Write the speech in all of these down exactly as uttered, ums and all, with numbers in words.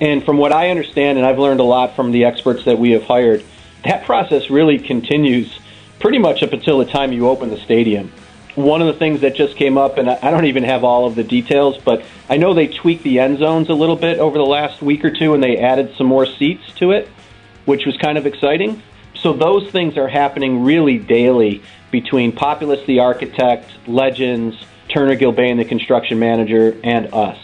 And from what I understand, and I've learned a lot from the experts that we have hired, that process really continues pretty much up until the time you open the stadium. One of the things that just came up, and I don't even have all of the details, but I know they tweaked the end zones a little bit over the last week or two, and they added some more seats to it, which was kind of exciting. So those things are happening really daily between Populous, the architect, Legends, Turner Gilbane, the construction manager, and us.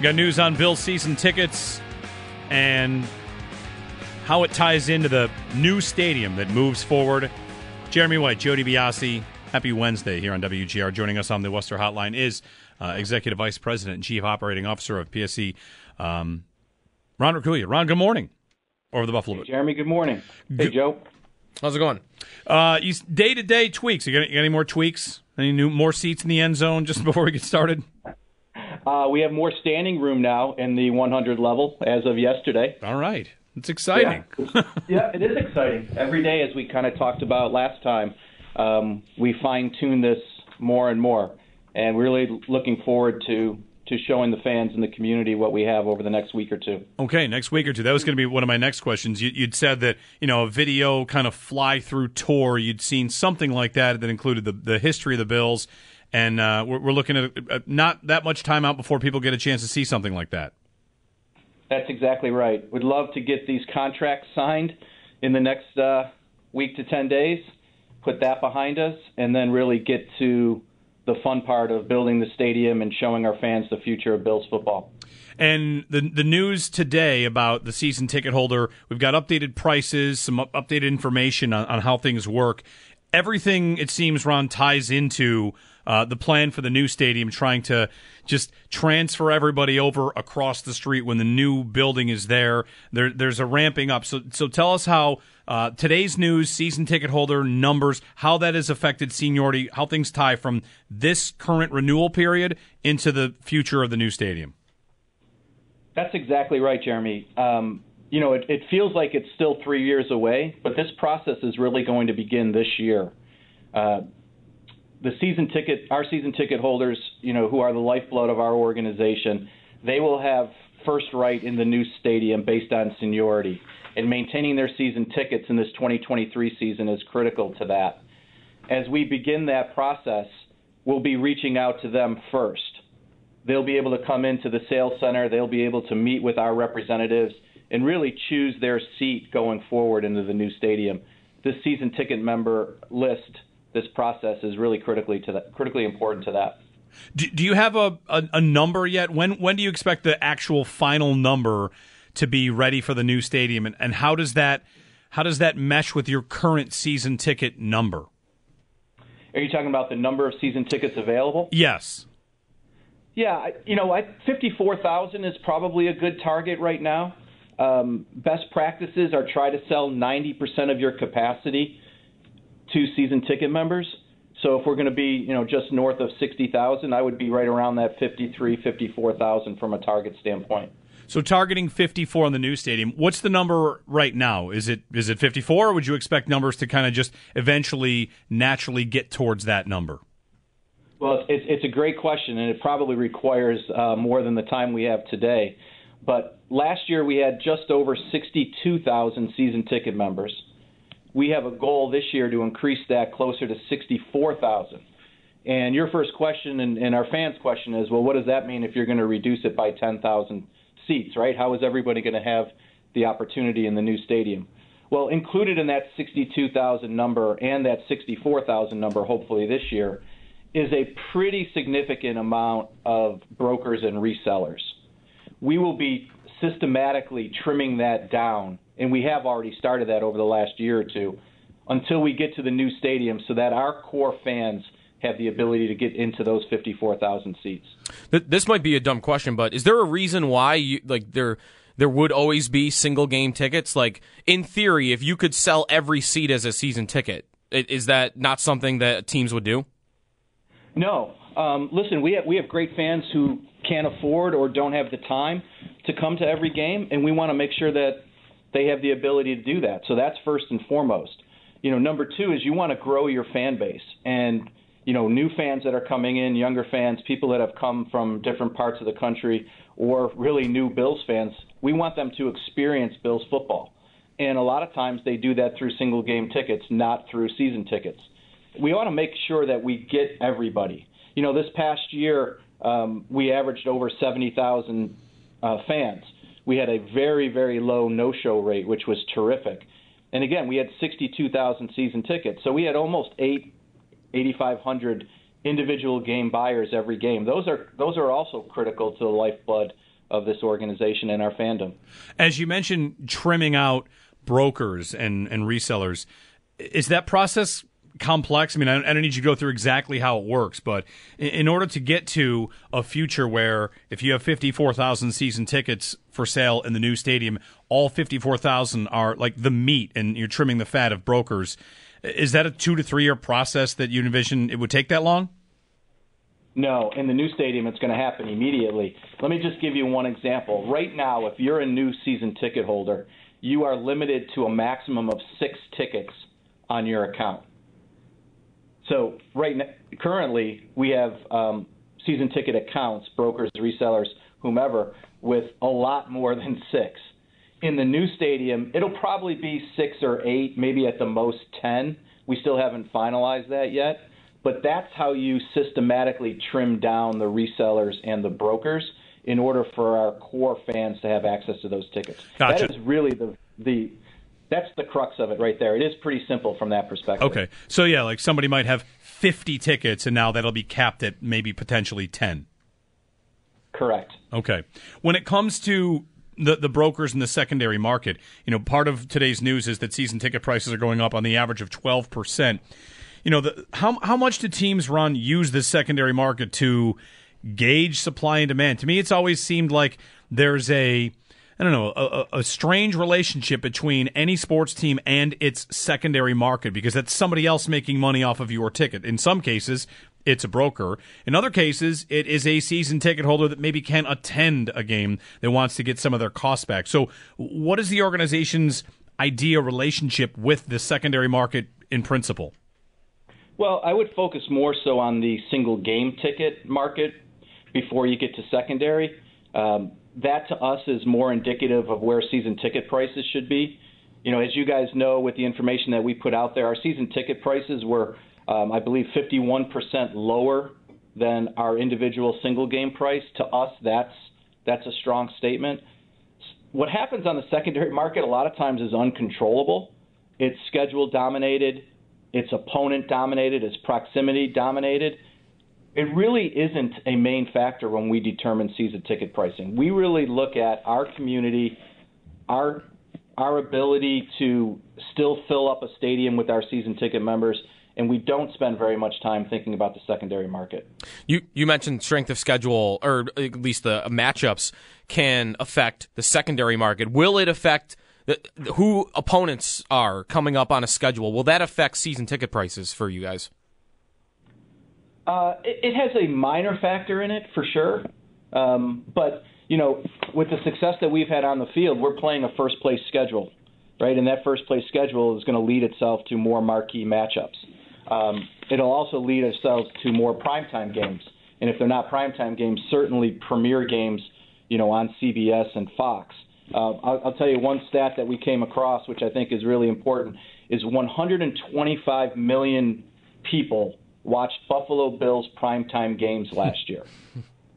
Got news on Bill's season tickets and how it ties into the new stadium that moves forward. Jeremy White, Jody Biasi, happy Wednesday here on W G R. Joining us on the Western Hotline is uh, Executive Vice President and Chief Operating Officer of P S C, um, Ron Rickouille. Ron, good morning over the Buffalo. Hey, Jeremy, good morning. Good. Hey, Joe. How's it going? Uh, you, day-to-day tweaks. You got, you got any more tweaks? Any new more seats in the end zone just before we get started? Uh, we have more standing room now in the one hundred level as of yesterday. All right. It's exciting. Yeah, yeah it is exciting. Every day, as we kind of talked about last time, um, we fine-tune this more and more. And we're really looking forward to, to showing the fans and the community what we have over the next week or two. Okay, next week or two. That was going to be one of my next questions. You, you'd said that, you know, a video kind of fly-through tour, you'd seen something like that that included the, the history of the Bills. And uh, we're, we're looking at not that much time out before people get a chance to see something like that. That's exactly right. We'd love to get these contracts signed in the next uh, week to ten days, put that behind us, and then really get to the fun part of building the stadium and showing our fans the future of Bills football. And the the news today about the season ticket holder, we've got updated prices, some up- updated information on, on how things work. Everything, it seems, Ron, ties into uh, the plan for the new stadium, trying to just transfer everybody over across the street when the new building is there. There there's a ramping up. So so tell us how uh, today's news, season ticket holder numbers, how that has affected seniority, how things tie from this current renewal period into the future of the new stadium. That's exactly right, Jeremy. Um You know, it, it feels like it's still three years away, but this process is really going to begin this year. Uh, the season ticket, our season ticket holders, you know, who are the lifeblood of our organization, they will have first right in the new stadium based on seniority. And maintaining their season tickets in this twenty twenty-three season is critical to that. As we begin that process, we'll be reaching out to them first. They'll be able to come into the sales center. They'll be able to meet with our representatives and really choose their seat going forward into the new stadium. This season ticket member list, this process is really critically to that, critically important to that. Do, do you have a, a, a number yet? When when do you expect the actual final number to be ready for the new stadium, and, and how does that how does that mesh with your current season ticket number? Are you talking about the number of season tickets available? Yes. Yeah, you know, fifty-four thousand is probably a good target right now. Um, best practices are try to sell ninety percent of your capacity to season ticket members. So if we're going to be, you know, just north of sixty thousand, I would be right around that fifty-three, fifty-four thousand from a target standpoint. So targeting fifty-four in the new stadium, what's the number right now? Is it is it fifty-four, or would you expect numbers to kind of just eventually naturally get towards that number? Well, it's, it's a great question, and it probably requires uh, more than the time we have today. But last year we had just over sixty-two thousand season ticket members. We have a goal this year to increase that closer to sixty-four thousand. And your first question and, and our fans' question is, well, what does that mean if you're going to reduce it by ten thousand seats, right? How is everybody going to have the opportunity in the new stadium? Well, included in that sixty-two thousand number and that sixty-four thousand number, hopefully this year, is a pretty significant amount of brokers and resellers. We will be systematically trimming that down, and we have already started that over the last year or two, until we get to the new stadium so that our core fans have the ability to get into those fifty-four thousand seats. This might be a dumb question, but is there a reason why you, like there there would always be single game tickets? Like in theory, if you could sell every seat as a season ticket, is that not something that teams would do? No. Um, listen, we have, we have great fans who can't afford or don't have the time to come to every game, and we want to make sure that they have the ability to do that. So that's first and foremost. You know, number two is you want to grow your fan base, and you know, new fans that are coming in, younger fans, people that have come from different parts of the country, or really new Bills fans, we want them to experience Bills football. And a lot of times they do that through single game tickets, not through season tickets. We ought to make sure that we get everybody. You know, this past year um, we averaged over seventy thousand uh, fans. We had a very, very low no-show rate, which was terrific. And again, we had sixty-two thousand season tickets. So we had almost eight. eighty-five hundred individual game buyers every game. Those are those are also critical to the lifeblood of this organization and our fandom. As you mentioned, trimming out brokers and, and resellers, is that process complex? I mean, I don't, I don't need you to go through exactly how it works, but in, in order to get to a future where if you have fifty-four thousand season tickets for sale in the new stadium, all fifty-four thousand are like the meat and you're trimming the fat of brokers, is that a two to three year process that you envision it would take that long? No, in the new stadium, it's going to happen immediately. Let me just give you one example. Right now, if you're a new season ticket holder, you are limited to a maximum of six tickets on your account. So right now, currently, we have um, season ticket accounts, brokers, resellers, whomever, with a lot more than six. In the new stadium, it'll probably be six or eight, maybe at the most ten. We still haven't finalized that yet, but that's how you systematically trim down the resellers and the brokers in order for our core fans to have access to those tickets. Gotcha. That is really the the that's the crux of it right there. It is pretty simple from that perspective. Okay, so yeah, like somebody might have fifty tickets, and now that'll be capped at maybe potentially ten. Correct. Okay. When it comes to The, the brokers in the secondary market, you know, part of today's news is that season ticket prices are going up on the average of twelve percent. You know, the, how how much do teams, Ron, use this secondary market to gauge supply and demand? To me, it's always seemed like there's a, I don't know, a, a strange relationship between any sports team and its secondary market, because that's somebody else making money off of your ticket. In some cases, it's a broker. In other cases, it is a season ticket holder that maybe can't attend a game that wants to get some of their costs back. So what is the organization's idea relationship with the secondary market in principle? Well, I would focus more so on the single game ticket market before you get to secondary. Um, that to us is more indicative of where season ticket prices should be. You know, as you guys know, with the information that we put out there, our season ticket prices were Um, I believe fifty-one percent lower than our individual single game price. To us, that's that's a strong statement. What happens on the secondary market a lot of times is uncontrollable. It's schedule dominated. It's opponent dominated. It's proximity dominated. It really isn't a main factor when we determine season ticket pricing. We really look at our community, our our ability to still fill up a stadium with our season ticket members, and we don't spend very much time thinking about the secondary market. You you mentioned strength of schedule, or at least the matchups can affect the secondary market. Will it affect the, who opponents are coming up on a schedule? Will that affect season ticket prices for you guys? Uh, it, it has a minor factor in it for sure. Um, but, you know, with the success that we've had on the field, we're playing a first-place schedule, right? And that first-place schedule is going to lead itself to more marquee matchups. Um, it'll also lead ourselves to more primetime games. And if they're not primetime games, certainly premier games, you know, on C B S and Fox. Uh, I'll, I'll tell you one stat that we came across, which I think is really important, is one hundred twenty-five million people watched Buffalo Bills primetime games last year.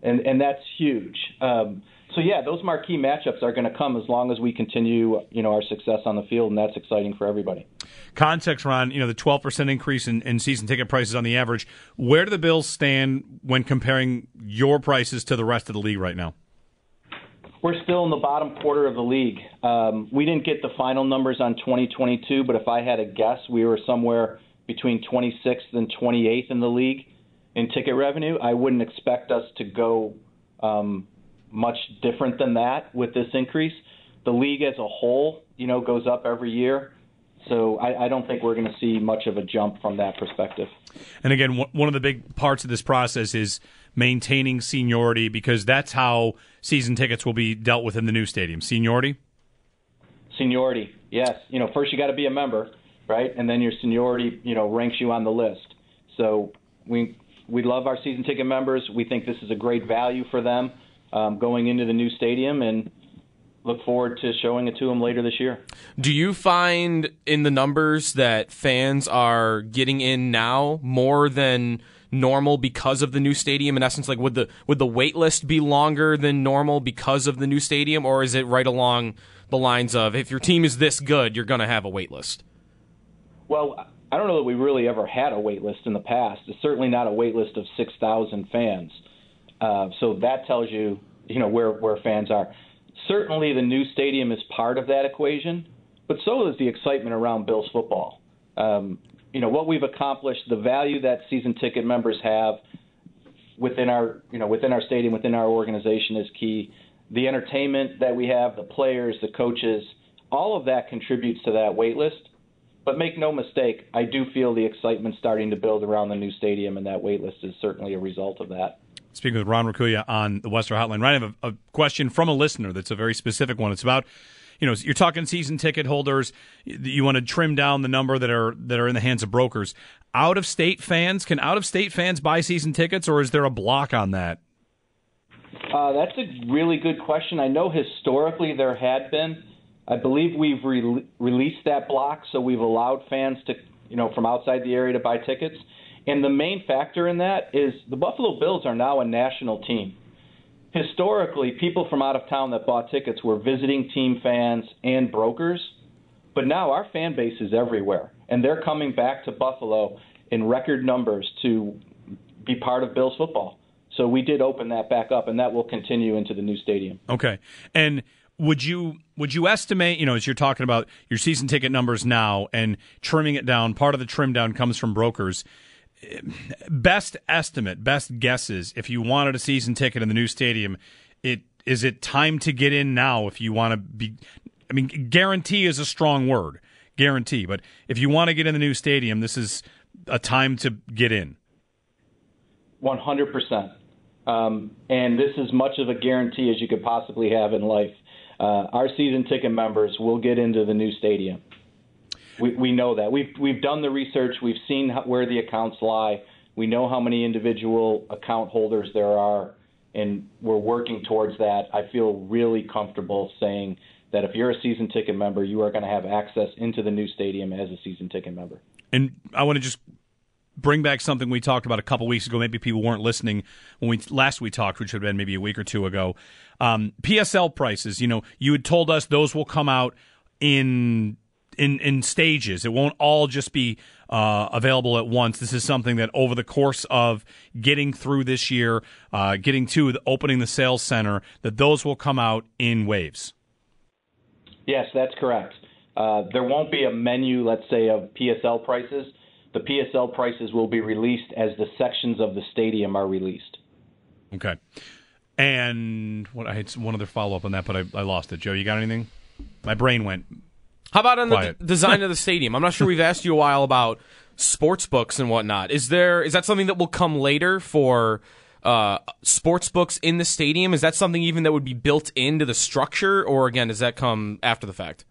And, and that's huge. Um, so, yeah, those marquee matchups are going to come as long as we continue, you know, our success on the field, and that's exciting for everybody. Context, Ron, you know, the twelve percent increase in, in season ticket prices on the average. Where do the Bills stand when comparing your prices to the rest of the league right now? We're still in the bottom quarter of the league. Um, we didn't get the final numbers on twenty twenty-two, but if I had a guess, we were somewhere between twenty-sixth and twenty-eighth in the league in ticket revenue. I wouldn't expect us to go um, much different than that with this increase. The league as a whole, you know, goes up every year. So I, I don't think we're going to see much of a jump from that perspective. And again, one of the big parts of this process is maintaining seniority, because that's how season tickets will be dealt with in the new stadium. Seniority? Seniority, yes. You know, first you got to be a member, right? And then your seniority, you know, ranks you on the list. So we we love our season ticket members. We think this is a great value for them um, going into the new stadium, and look forward to showing it to them later this year. Do you find in the numbers that fans are getting in now more than normal because of the new stadium? In essence, like would the would the wait list be longer than normal because of the new stadium, or is it right along the lines of if your team is this good, you're going to have a wait list? Well, I don't know that we really ever had a wait list in the past. It's certainly not a wait list of six thousand fans. Uh, so that tells you, you know, where, where fans are. Certainly the new stadium is part of that equation, but so is the excitement around Bills football. Um, you know, what we've accomplished, the value that season ticket members have within our, you know, within our stadium, within our organization is key. The entertainment that we have, the players, the coaches, all of that contributes to that wait list. But make no mistake, I do feel the excitement starting to build around the new stadium, and that wait list is certainly a result of that. Speaking with Ron Rickouille on the Western Hotline. Ryan, I have a, a question from a listener that's a very specific one. It's about, you know, you're talking season ticket holders. You want to trim down the number that are that are in the hands of brokers. Out-of-state fans, can out-of-state fans buy season tickets, or is there a block on that? Uh, that's a really good question. I know historically there had been. I believe we've re- released that block, so we've allowed fans to, you know, from outside the area to buy tickets. And the main factor in that is the Buffalo Bills are now a national team. Historically, people from out of town that bought tickets were visiting team fans and brokers, but now our fan base is everywhere, and they're coming back to Buffalo in record numbers to be part of Bills football. So we did open that back up, and that will continue into the new stadium. Okay. And would you would you estimate, you know, as you're talking about your season ticket numbers now and trimming it down, part of the trim down comes from brokers. Best estimate, best guesses, if you wanted a season ticket in the new stadium, it is it time to get in now if you want to be, I mean, guarantee is a strong word, guarantee, but if you want to get in the new stadium, this is a time to get in. one hundred percent. Um, and this is much of a guarantee as you could possibly have in life. Uh, our season ticket members will get into the new stadium. We we know that. We've we've done the research. We've seen how, where the accounts lie. We know how many individual account holders there are, and we're working towards that. I feel really comfortable saying that if you're a season ticket member, you are going to have access into the new stadium as a season ticket member. And I want to just bring back something we talked about a couple weeks ago. Maybe people weren't listening when we last we talked, which would have been maybe a week or two ago. Um, P S L prices, you know, you had told us those will come out in – In, in stages. It won't all just be uh, available at once. This is something that over the course of getting through this year, uh, getting to the opening the sales center, that those will come out in waves. Yes, that's correct. Uh, there won't be a menu, let's say, of P S L prices. The P S L prices will be released as the sections of the stadium are released. Okay. And what I had one other follow-up on that, but I, I lost it. Joe, you got anything? My brain went... How about on the d- design of the stadium? I'm not sure we've asked you a while about sports books and whatnot. Is there is that something that will come later for uh, sports books in the stadium? Is that something even that would be built into the structure, or again, does that come after the fact?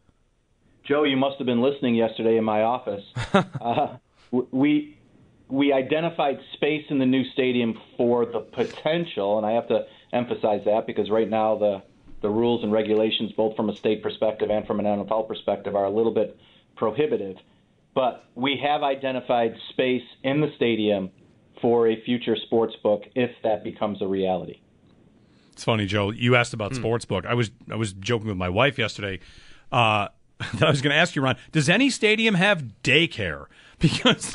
Joe, you must have been listening yesterday in my office. uh, we we identified space in the new stadium for the potential, and I have to emphasize that because right now the The rules and regulations, both from a state perspective and from an N F L perspective, are a little bit prohibitive. But we have identified space in the stadium for a future sports book if that becomes a reality. It's funny, Joe. You asked about mm. sports book. I was I was joking with my wife yesterday. Uh, I was going to ask you, Ron, does any stadium have daycare? Because,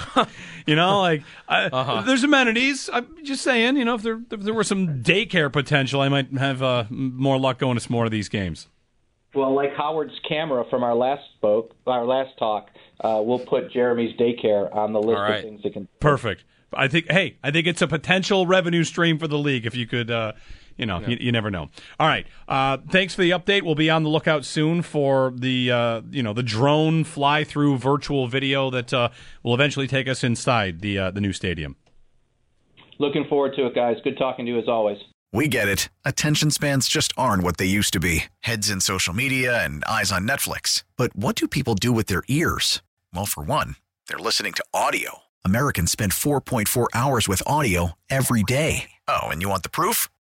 you know, like, I, uh-huh. there's amenities. I'm just saying, you know, if there if there were some daycare potential, I might have uh, more luck going to some more of these games. Well, like Howard's camera from our last spoke, our last talk, uh, we'll put Jeremy's daycare on the list right. of things that can. Perfect. I think, hey, I think it's a potential revenue stream for the league if you could, uh, you know, yeah. you, you never know. All right. Uh, thanks for the update. We'll be on the lookout soon for the, uh, you know, the drone fly through virtual video that uh, will eventually take us inside the uh, the new stadium. Looking forward to it, guys. Good talking to you as always. We get it. Attention spans just aren't what they used to be. Heads in social media and eyes on Netflix. But what do people do with their ears? Well, for one, they're listening to audio. Americans spend four point four hours with audio every day. Oh, and you want the proof?